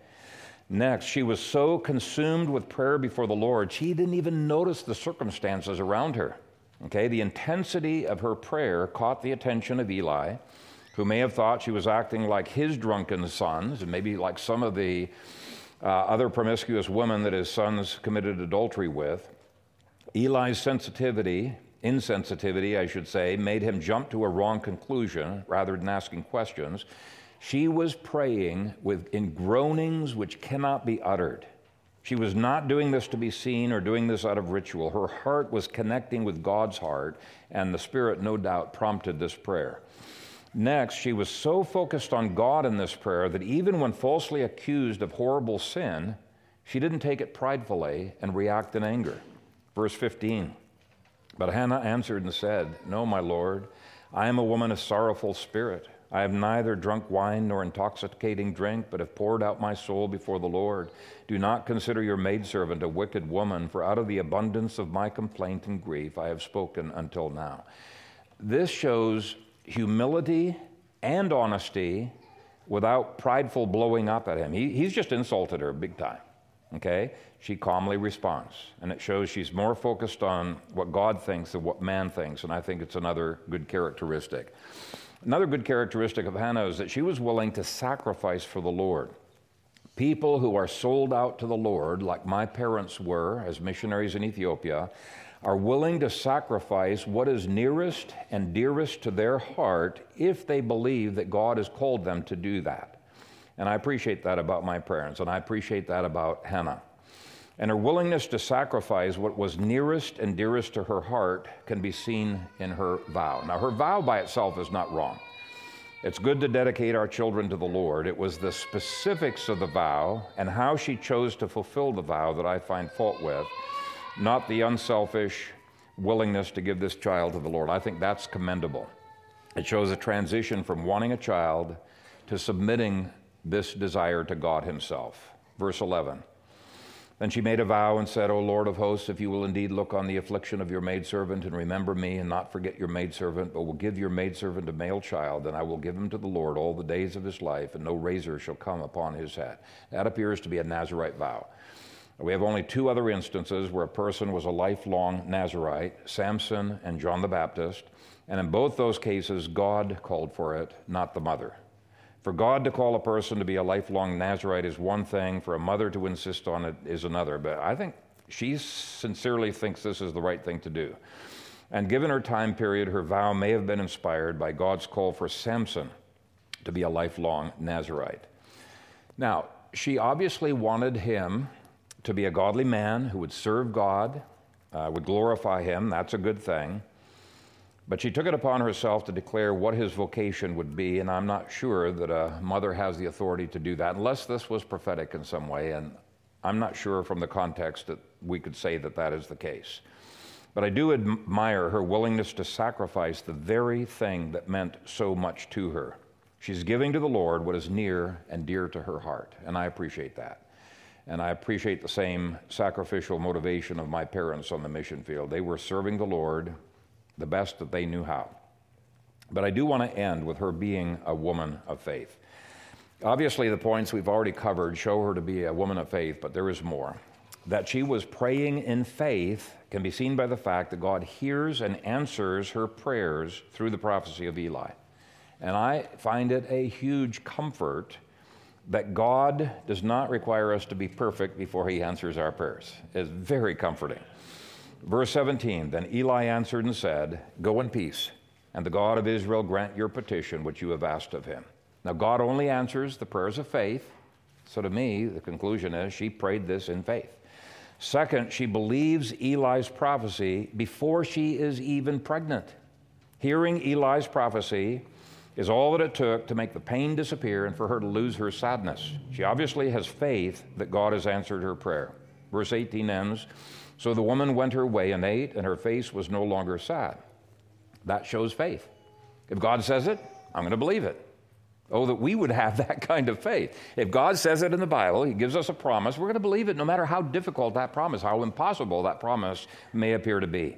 Next, she was so consumed with prayer before the Lord, she didn't even notice the circumstances around her. Okay, the intensity of her prayer caught the attention of Eli, who may have thought she was acting like his drunken sons, and maybe like some of the other promiscuous women that his sons committed adultery with. Eli's insensitivity, made him jump to a wrong conclusion rather than asking questions. She was praying in groanings which cannot be uttered. She was not doing this to be seen or doing this out of ritual. Her heart was connecting with God's heart, and the Spirit, no doubt, prompted this prayer. Next, she was so focused on God in this prayer that even when falsely accused of horrible sin, she didn't take it pridefully and react in anger. Verse 15, but Hannah answered and said, No, my Lord, I am a woman of sorrowful spirit. I have neither drunk wine nor intoxicating drink, but have poured out my soul before the Lord. Do not consider your maidservant a wicked woman, for out of the abundance of my complaint and grief I have spoken until now. This shows humility and honesty without prideful blowing up at him. He's just insulted her big time, okay? She calmly responds, and it shows she's more focused on what God thinks than what man thinks, and I think it's another good characteristic. Another good characteristic of Hannah is that she was willing to sacrifice for the Lord. People who are sold out to the Lord, like my parents were as missionaries in Ethiopia, are willing to sacrifice what is nearest and dearest to their heart if they believe that God has called them to do that. And I appreciate that about my parents, and I appreciate that about Hannah. And her willingness to sacrifice what was nearest and dearest to her heart can be seen in her vow. Now, her vow by itself is not wrong. It's good to dedicate our children to the Lord. It was the specifics of the vow and how she chose to fulfill the vow that I find fault with, not the unselfish willingness to give this child to the Lord. I think that's commendable. It shows a transition from wanting a child to submitting this desire to God himself. Verse 11. Then she made a vow and said, O Lord of hosts, if you will indeed look on the affliction of your maidservant and remember me and not forget your maidservant, but will give your maidservant a male child, then I will give him to the Lord all the days of his life, and no razor shall come upon his head. That appears to be a Nazirite vow. We have only two other instances where a person was a lifelong Nazirite, Samson and John the Baptist, and in both those cases, God called for it, not the mother. For God to call a person to be a lifelong Nazirite is one thing, for a mother to insist on it is another, but I think she sincerely thinks this is the right thing to do. And given her time period, her vow may have been inspired by God's call for Samson to be a lifelong Nazirite. Now, she obviously wanted him to be a godly man who would serve God, would glorify him. That's a good thing. But she took it upon herself to declare what his vocation would be, and I'm not sure that a mother has the authority to do that, unless this was prophetic in some way, and I'm not sure from the context that we could say that that is the case. But I do admire her willingness to sacrifice the very thing that meant so much to her. She's giving to the Lord what is near and dear to her heart, and I appreciate that. And I appreciate the same sacrificial motivation of my parents on the mission field. They were serving the Lord the best that they knew how. But I do want to end with her being a woman of faith. Obviously, the points we've already covered show her to be a woman of faith, but there is more. That she was praying in faith can be seen by the fact that God hears and answers her prayers through the prophecy of Eli. And I find it a huge comfort that God does not require us to be perfect before he answers our prayers. It's very comforting. Verse 17, then Eli answered and said, Go in peace, and the God of Israel grant your petition which you have asked of him. Now God only answers the prayers of faith. So to me, the conclusion is she prayed this in faith. Second, she believes Eli's prophecy before she is even pregnant. Hearing Eli's prophecy is all that it took to make the pain disappear and for her to lose her sadness. She obviously has faith that God has answered her prayer. Verse 18 ends, So the woman went her way and ate, and her face was no longer sad. That shows faith. If God says it, I'm going to believe it. Oh, that we would have that kind of faith. If God says it in the Bible, he gives us a promise, we're going to believe it no matter how difficult that promise, how impossible that promise may appear to be.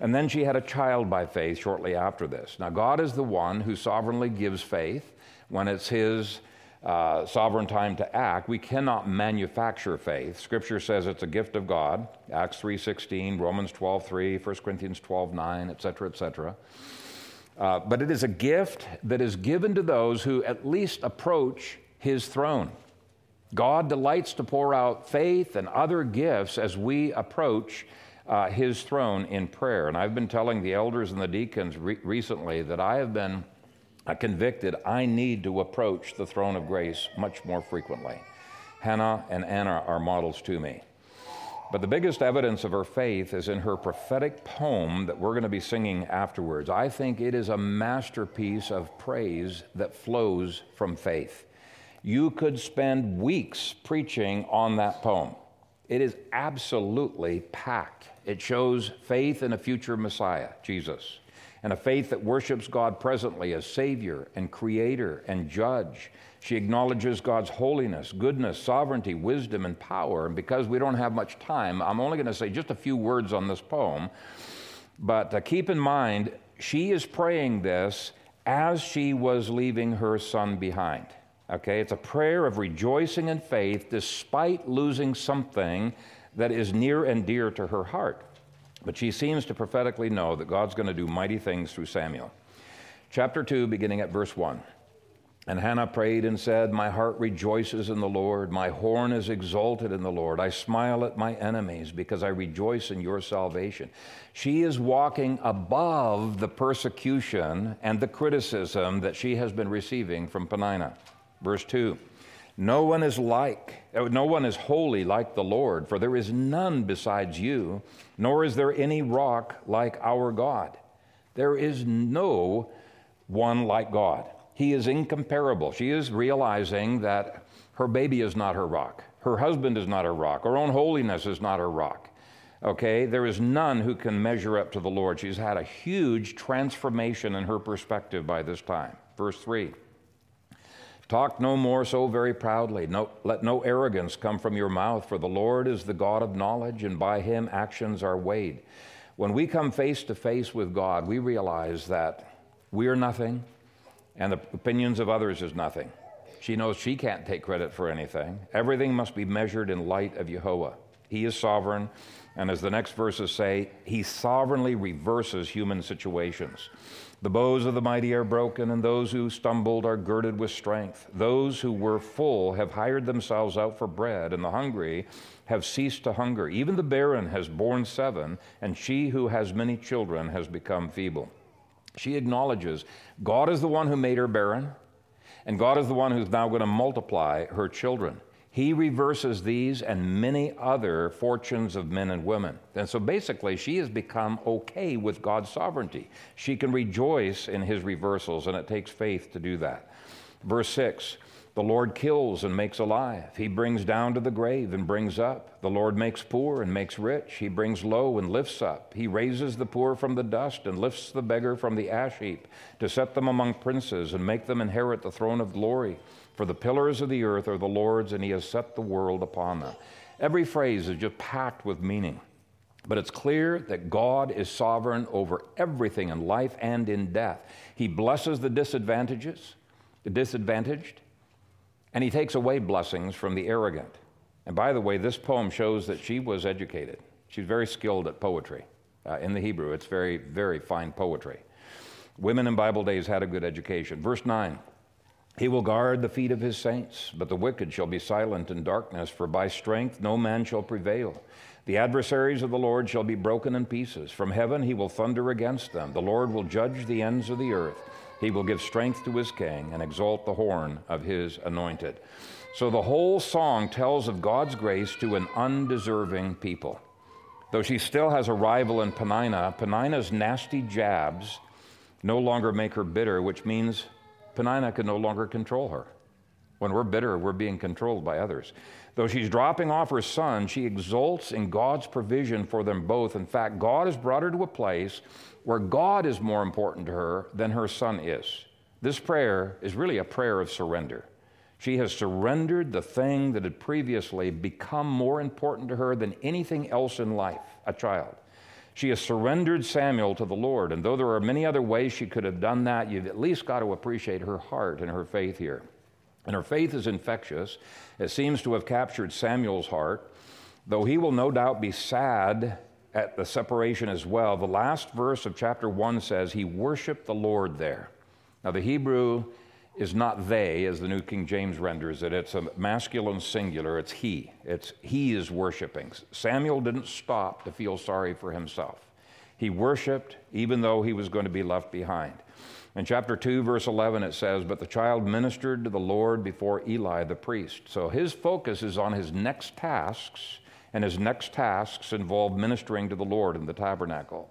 And then she had a child by faith shortly after this. Now, God is the one who sovereignly gives faith when it's his sovereign time to act. We cannot manufacture faith. Scripture says it's a gift of God, Acts 3:16, Romans 12:3, 1 Corinthians 12:9, etc., etc. But it is a gift that is given to those who at least approach his throne. God delights to pour out faith and other gifts as we approach his throne in prayer. And I've been telling the elders and the deacons recently that I have been convicted I need to approach the throne of grace much more frequently. Hannah and Anna are models to me. But the biggest evidence of her faith is in her prophetic poem that we're going to be singing afterwards. I think it is a masterpiece of praise that flows from faith. You could spend weeks preaching on that poem. It is absolutely packed. It shows faith in a future Messiah, Jesus, and a faith that worships God presently as Savior and Creator and Judge. She acknowledges God's holiness, goodness, sovereignty, wisdom, and power. And because we don't have much time, I'm only going to say just a few words on this poem. But keep in mind, she is praying this as she was leaving her son behind. Okay, it's a prayer of rejoicing in faith despite losing something that is near and dear to her heart. But she seems to prophetically know that God's going to do mighty things through Samuel. Chapter 2, beginning at verse 1. And Hannah prayed and said, My heart rejoices in the Lord. My horn is exalted in the Lord. I smile at my enemies because I rejoice in your salvation. She is walking above the persecution and the criticism that she has been receiving from Peninnah. Verse 2, no one is holy like the Lord, for there is none besides you, nor is there any rock like our God. There is no one like God. He is incomparable. She is realizing that her baby is not her rock. Her husband is not her rock. Her own holiness is not her rock. Okay, there is none who can measure up to the Lord. She's had a huge transformation in her perspective by this time. Verse 3. Talk no more so very proudly. No, let no arrogance come from your mouth, for the Lord is the God of knowledge, and by him actions are weighed. When we come face to face with God, we realize that we are nothing, and the opinions of others is nothing. She knows she can't take credit for anything. Everything must be measured in light of Jehovah. He is sovereign, and as the next verses say, he sovereignly reverses human situations. The bows of the mighty are broken, and those who stumbled are girded with strength. Those who were full have hired themselves out for bread, and the hungry have ceased to hunger. Even the barren has borne seven, and she who has many children has become feeble. She acknowledges God is the one who made her barren, and God is the one who's now going to multiply her children. He reverses these and many other fortunes of men and women. And so basically, she has become okay with God's sovereignty. She can rejoice in his reversals, and it takes faith to do that. Verse 6, the Lord kills and makes alive. He brings down to the grave and brings up. The Lord makes poor and makes rich. He brings low and lifts up. He raises the poor from the dust and lifts the beggar from the ash heap, to set them among princes and make them inherit the throne of glory. For the pillars of the earth are the Lord's, and he has set the world upon them. Every phrase is just packed with meaning. But it's clear that God is sovereign over everything in life and in death. He blesses the disadvantaged, and he takes away blessings from the arrogant. And by the way, this poem shows that she was educated. She's very skilled at poetry. In the Hebrew, it's very, very fine poetry. Women in Bible days had a good education. Verse 9. He will guard the feet of his saints, but the wicked shall be silent in darkness, for by strength no man shall prevail. The adversaries of the Lord shall be broken in pieces. From heaven he will thunder against them. The Lord will judge the ends of the earth. He will give strength to his king and exalt the horn of his anointed. So the whole song tells of God's grace to an undeserving people. Though she still has a rival in Peninnah, Peninnah's nasty jabs no longer make her bitter, which means Peninnah can no longer control her. When we're bitter, we're being controlled by others. Though she's dropping off her son, she exults in God's provision for them both. In fact, God has brought her to a place where God is more important to her than her son is. This prayer is really a prayer of surrender. She has surrendered the thing that had previously become more important to her than anything else in life, a child. She has surrendered Samuel to the Lord, and though there are many other ways she could have done that, you've at least got to appreciate her heart and her faith here. And her faith is infectious. It seems to have captured Samuel's heart, though he will no doubt be sad at the separation as well. The last verse of chapter 1 says, he worshiped the Lord there. Now, the Hebrew is not they, as the New King James renders it. It's a masculine singular. It's he. It's he is worshiping. Samuel didn't stop to feel sorry for himself. He worshiped even though he was going to be left behind. In chapter 2, verse 11, it says, but the child ministered to the Lord before Eli the priest. So his focus is on his next tasks, and his next tasks involve ministering to the Lord in the tabernacle.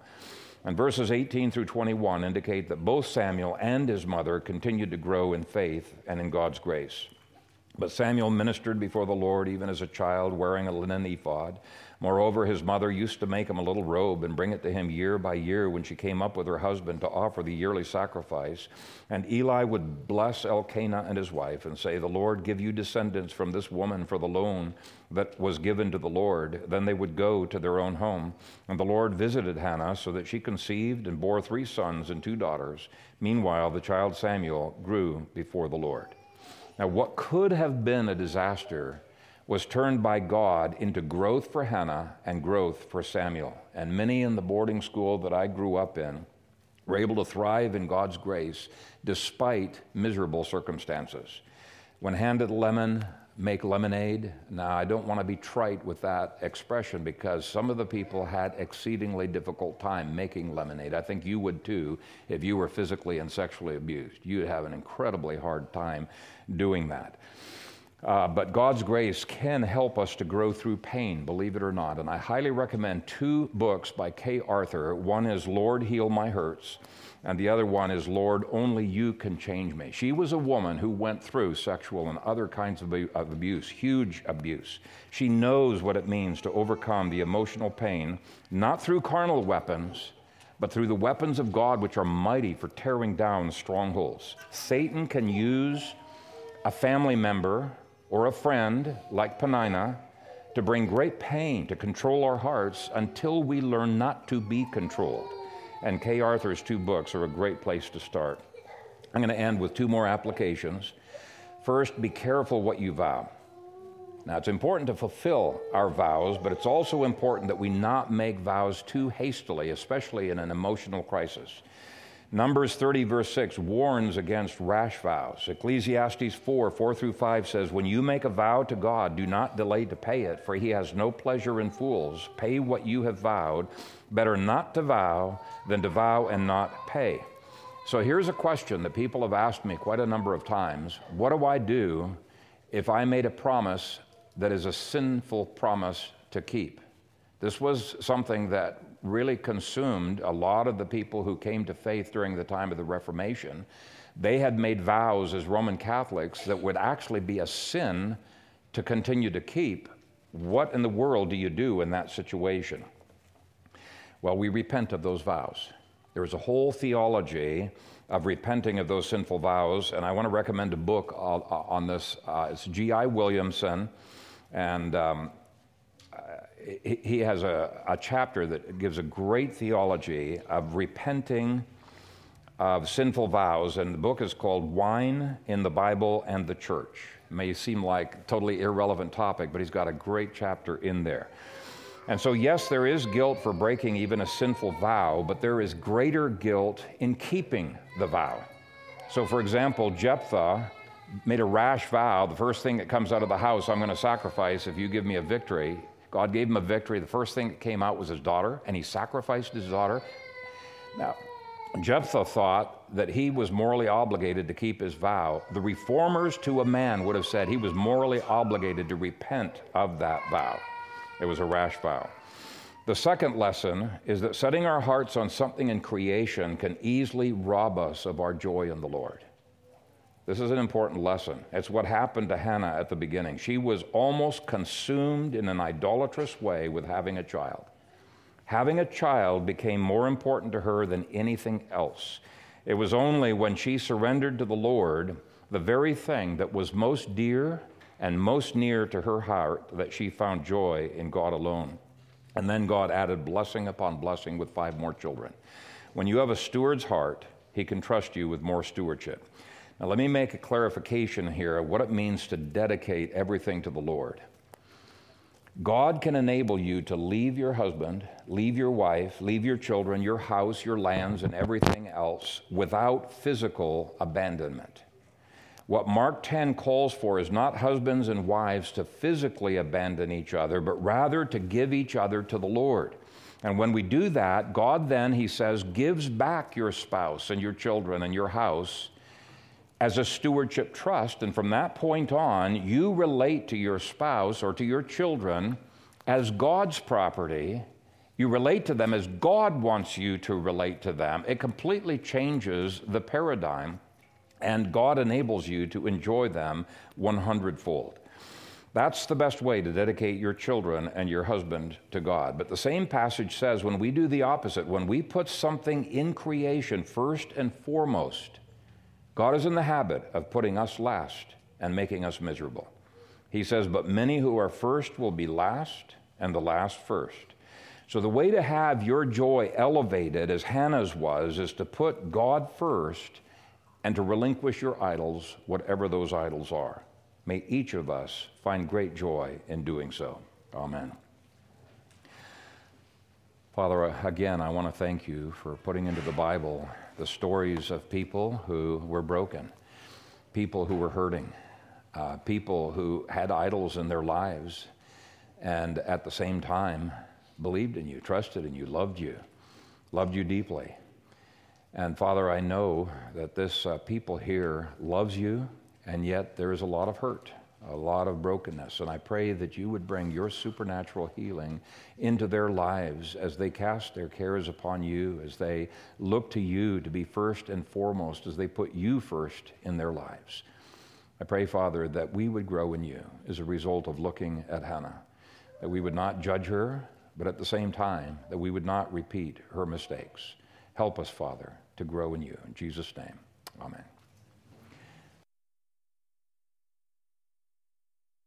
And verses 18 through 21 indicate that both Samuel and his mother continued to grow in faith and in God's grace. But Samuel ministered before the Lord even as a child, wearing a linen ephod. Moreover, his mother used to make him a little robe and bring it to him year by year when she came up with her husband to offer the yearly sacrifice. And Eli would bless Elkanah and his wife and say, the Lord give you descendants from this woman for the loan that was given to the Lord. Then they would go to their own home. And the Lord visited Hannah so that she conceived and bore 3 sons and 2 daughters. Meanwhile, the child Samuel grew before the Lord. Now, what could have been a disaster was turned by God into growth for Hannah and growth for Samuel. And many in the boarding school that I grew up in were able to thrive in God's grace despite miserable circumstances. When handed a lemon, make lemonade. Now, I don't want to be trite with that expression because some of the people had exceedingly difficult time making lemonade. I think you would too if you were physically and sexually abused. You'd have an incredibly hard time doing that. But God's grace can help us to grow through pain, believe it or not. And I highly recommend 2 books by K. Arthur. One is Lord, Heal My Hurts, and the other one is Lord, Only You Can Change Me. She was a woman who went through sexual and other kinds of abuse, huge abuse. She knows what it means to overcome the emotional pain, not through carnal weapons, but through the weapons of God, which are mighty for tearing down strongholds. Satan can use a family member or a friend like Peninnah to bring great pain, to control our hearts until we learn not to be controlled. And K. Arthur's two books are a great place to start. I'm going to end with two more applications. First, be careful what you vow. Now, it's important to fulfill our vows, but it's also important that we not make vows too hastily, especially in an emotional crisis. Numbers 30, verse 6 warns against rash vows. Ecclesiastes 4, 4 through 5 says, "When you make a vow to God, do not delay to pay it, for he has no pleasure in fools. Pay what you have vowed. Better not to vow than to vow and not pay." So here's a question that people have asked me quite a number of times. What do I do if I made a promise that is a sinful promise to keep? This was something that really consumed a lot of the people who came to faith during the time of the Reformation. They had made vows as Roman Catholics that would actually be a sin to continue to keep. What in the world do you do in that situation? Well, we repent of those vows. There is a whole theology of repenting of those sinful vows, and I want to recommend a book on this. It's G.I. Williamson, and he has a chapter that gives a great theology of repenting of sinful vows, and the book is called Wine in the Bible and the Church. It may seem like a totally irrelevant topic, but he's got a great chapter in there. And so, yes, there is guilt for breaking even a sinful vow, but there is greater guilt in keeping the vow. So, for example, Jephthah made a rash vow. The first thing that comes out of the house, I'm going to sacrifice if you give me a victory. God gave him a victory. The first thing that came out was his daughter, and he sacrificed his daughter. Now, Jephthah thought that he was morally obligated to keep his vow. The reformers to a man would have said he was morally obligated to repent of that vow. It was a rash vow. The second lesson is that setting our hearts on something in creation can easily rob us of our joy in the Lord. This is an important lesson. It's what happened to Hannah at the beginning. She was almost consumed in an idolatrous way with having a child. Having a child became more important to her than anything else. It was only when she surrendered to the Lord, the very thing that was most dear and most near to her heart, that she found joy in God alone. And then God added blessing upon blessing with 5 more children. When you have a steward's heart, he can trust you with more stewardship. Now, let me make a clarification here of what it means to dedicate everything to the Lord. God can enable you to leave your husband, leave your wife, leave your children, your house, your lands, and everything else without physical abandonment. What Mark 10 calls for is not husbands and wives to physically abandon each other, but rather to give each other to the Lord. And when we do that, God then, he says, gives back your spouse and your children and your house as a stewardship trust. And from that point on, you relate to your spouse or to your children as God's property. You relate to them as God wants you to relate to them. It completely changes the paradigm, and God enables you to enjoy them 100-fold. That's the best way to dedicate your children and your husband to God. But the same passage says when we do the opposite, when we put something in creation first and foremost, God is in the habit of putting us last and making us miserable. He says, "But many who are first will be last, and the last first." So the way to have your joy elevated, as Hannah's was, is to put God first and to relinquish your idols, whatever those idols are. May each of us find great joy in doing so. Amen. Father, again, I want to thank you for putting into the Bible the stories of people who were broken, people who were hurting, people who had idols in their lives, and at the same time believed in you, trusted in you, loved you deeply. And Father, I know that this people here loves you, and yet there is a lot of hurt, a lot of brokenness. And I pray that you would bring your supernatural healing into their lives as they cast their cares upon you, as they look to you to be first and foremost, as they put you first in their lives. I pray, Father, that we would grow in you as a result of looking at Hannah, that we would not judge her, but at the same time, that we would not repeat her mistakes. Help us, Father, to grow in you. In Jesus' name, amen.